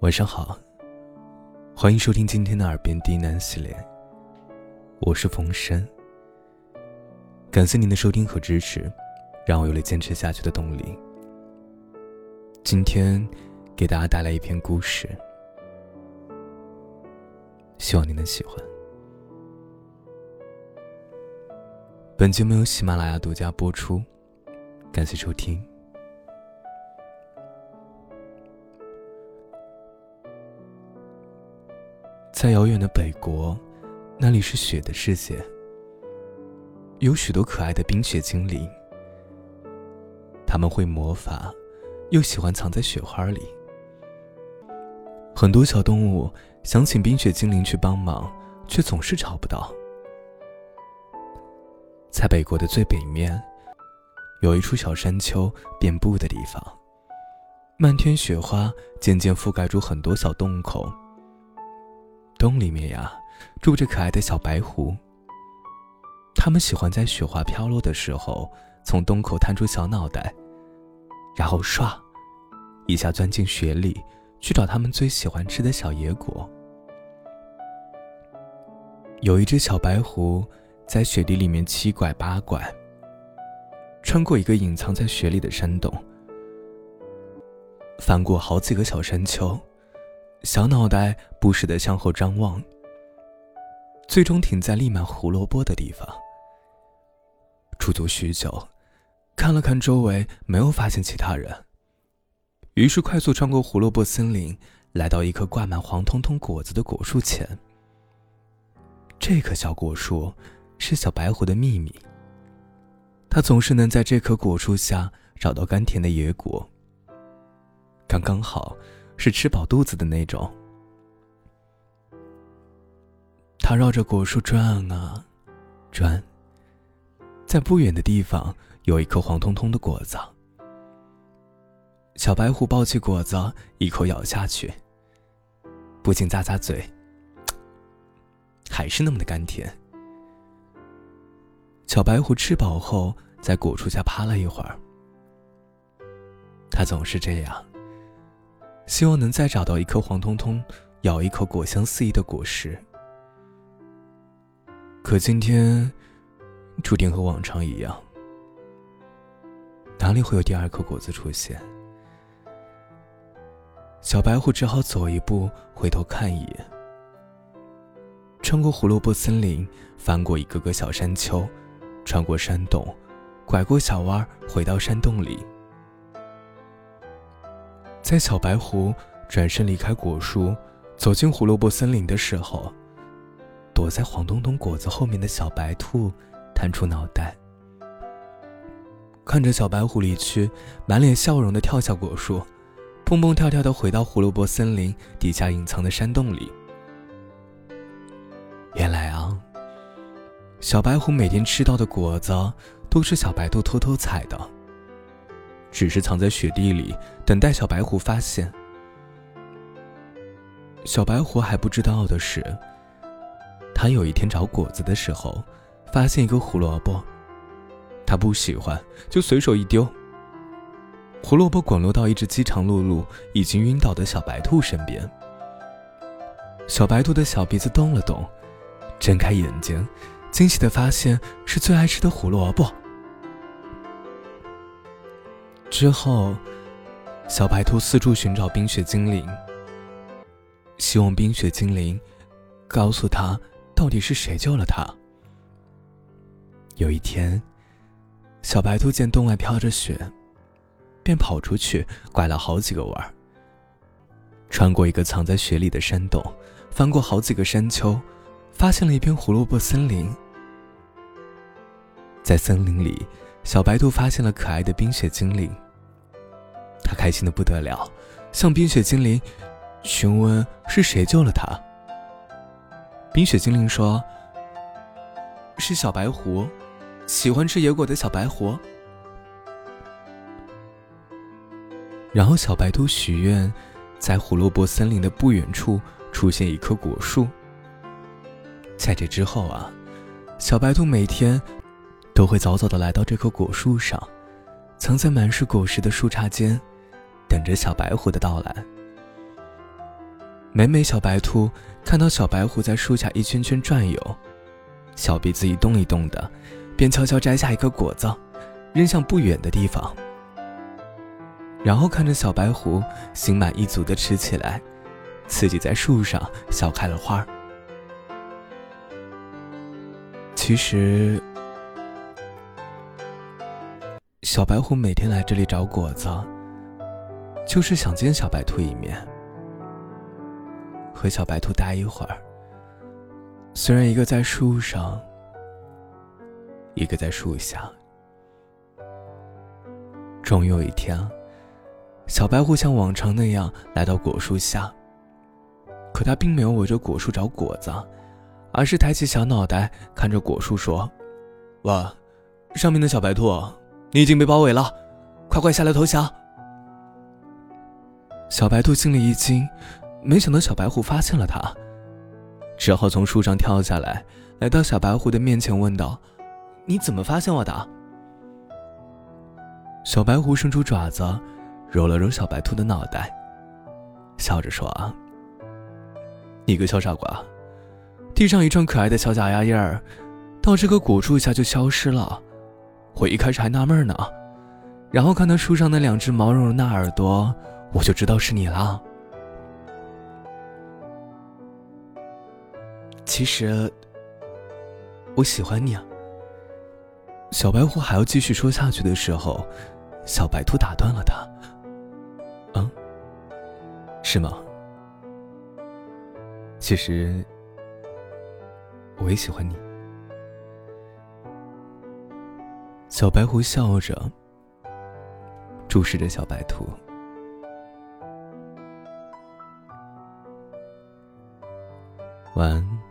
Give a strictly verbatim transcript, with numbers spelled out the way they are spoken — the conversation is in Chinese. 晚上好，欢迎收听今天的耳边低喃系列，我是冯山。感谢您的收听和支持，让我有了坚持下去的动力。今天给大家带来一篇故事，希望您能喜欢。本节目由喜马拉雅独家播出，感谢收听。在遥远的北国，那里是雪的世界，有许多可爱的冰雪精灵，他们会魔法，又喜欢藏在雪花里。很多小动物想请冰雪精灵去帮忙，却总是找不到。在北国的最北面，有一处小山丘遍布的地方，漫天雪花渐渐覆盖住很多小洞口。洞里面呀，住着可爱的小白狐，它们喜欢在雪花飘落的时候，从洞口探出小脑袋，然后唰一下钻进雪里，去找它们最喜欢吃的小野果。有一只小白狐在雪地里面七拐八拐，穿过一个隐藏在雪里的山洞，翻过好几个小山丘，小脑袋不时地向后张望，最终停在立满胡萝卜的地方。驻足许久，看了看周围，没有发现其他人，于是快速穿过胡萝卜森林，来到一棵挂满黄彤彤果子的果树前。这棵小果树是小白狐的秘密，它总是能在这棵果树下找到甘甜的野果，刚刚好是吃饱肚子的那种。它绕着果树转啊转，在不远的地方有一颗黄彤彤的果子，小白狐抱起果子一口咬下去，不禁咂咂嘴，还是那么的甘甜。小白狐吃饱后，在果树下趴了一会儿。它总是这样，希望能再找到一颗黄彤彤，咬一口果香四溢的果实。可今天注定和往常一样，哪里会有第二颗果子出现？小白狐只好走一步回头看一眼，穿过胡萝卜森林，翻过一个个小山丘，穿过山洞，拐过小弯，回到山洞里。在小白狐转身离开果树，走进胡萝卜森林的时候，躲在黄彤彤果子后面的小白兔探出脑袋，看着小白狐离去，满脸笑容地跳下果树，蹦蹦跳跳地回到胡萝卜森林底下隐藏的山洞里。原来啊，小白狐每天吃到的果子都是小白兔偷偷采的，只是藏在雪地里，等待小白狐发现。小白狐还不知道的是，他有一天找果子的时候，发现一个胡萝卜，他不喜欢，就随手一丢。胡萝卜滚落到一只饥肠辘辘、已经晕倒的小白兔身边。小白兔的小鼻子动了动，睁开眼睛，惊喜地发现是最爱吃的胡萝卜。之后，小白兔四处寻找冰雪精灵，希望冰雪精灵告诉他到底是谁救了他。有一天，小白兔见洞外飘着雪，便跑出去，拐了好几个弯，穿过一个藏在雪里的山洞，翻过好几个山丘，发现了一片胡萝卜森林。在森林里，小白兔发现了可爱的冰雪精灵，它开心得不得了，向冰雪精灵询问是谁救了它。冰雪精灵说：“是小白狐，喜欢吃野果的小白狐。”然后小白兔许愿，在胡萝卜森林的不远处出现一棵果树。在这之后啊，小白兔每天都会早早地来到这棵果树上，藏在满是果实的树杈间，等着小白狐的到来。每每小白兔看到小白虎在树下一圈圈转悠，小鼻子一动一动的，便悄悄摘下一颗果子扔向不远的地方，然后看着小白虎心满意足地吃起来，自己在树上笑开了花。其实小白虎每天来这里找果子，就是想见小白兔一面，和小白兔待一会儿，虽然一个在树上，一个在树下。终有一天，小白虎像往常那样来到果树下，可他并没有围着果树找果子，而是抬起小脑袋看着果树说：“喂，上面的小白兔，你已经被包围了，快快下来投降。”小白兔心里一惊，没想到小白虎发现了他，只好从树上跳下来，来到小白虎的面前问道：“你怎么发现我的？”小白虎伸出爪子揉了揉小白兔的脑袋，笑着说：“啊，你个小傻瓜，地上一串可爱的小假牙印儿，到这个果树下就消失了。我一开始还纳闷呢，然后看到树上那两只毛茸茸的耳朵，我就知道是你了。”其实，我喜欢你啊。小白虎还要继续说下去的时候，小白兔打断了他：“嗯，是吗？其实我也喜欢你。”小白狐笑着注视着小白兔。晚安。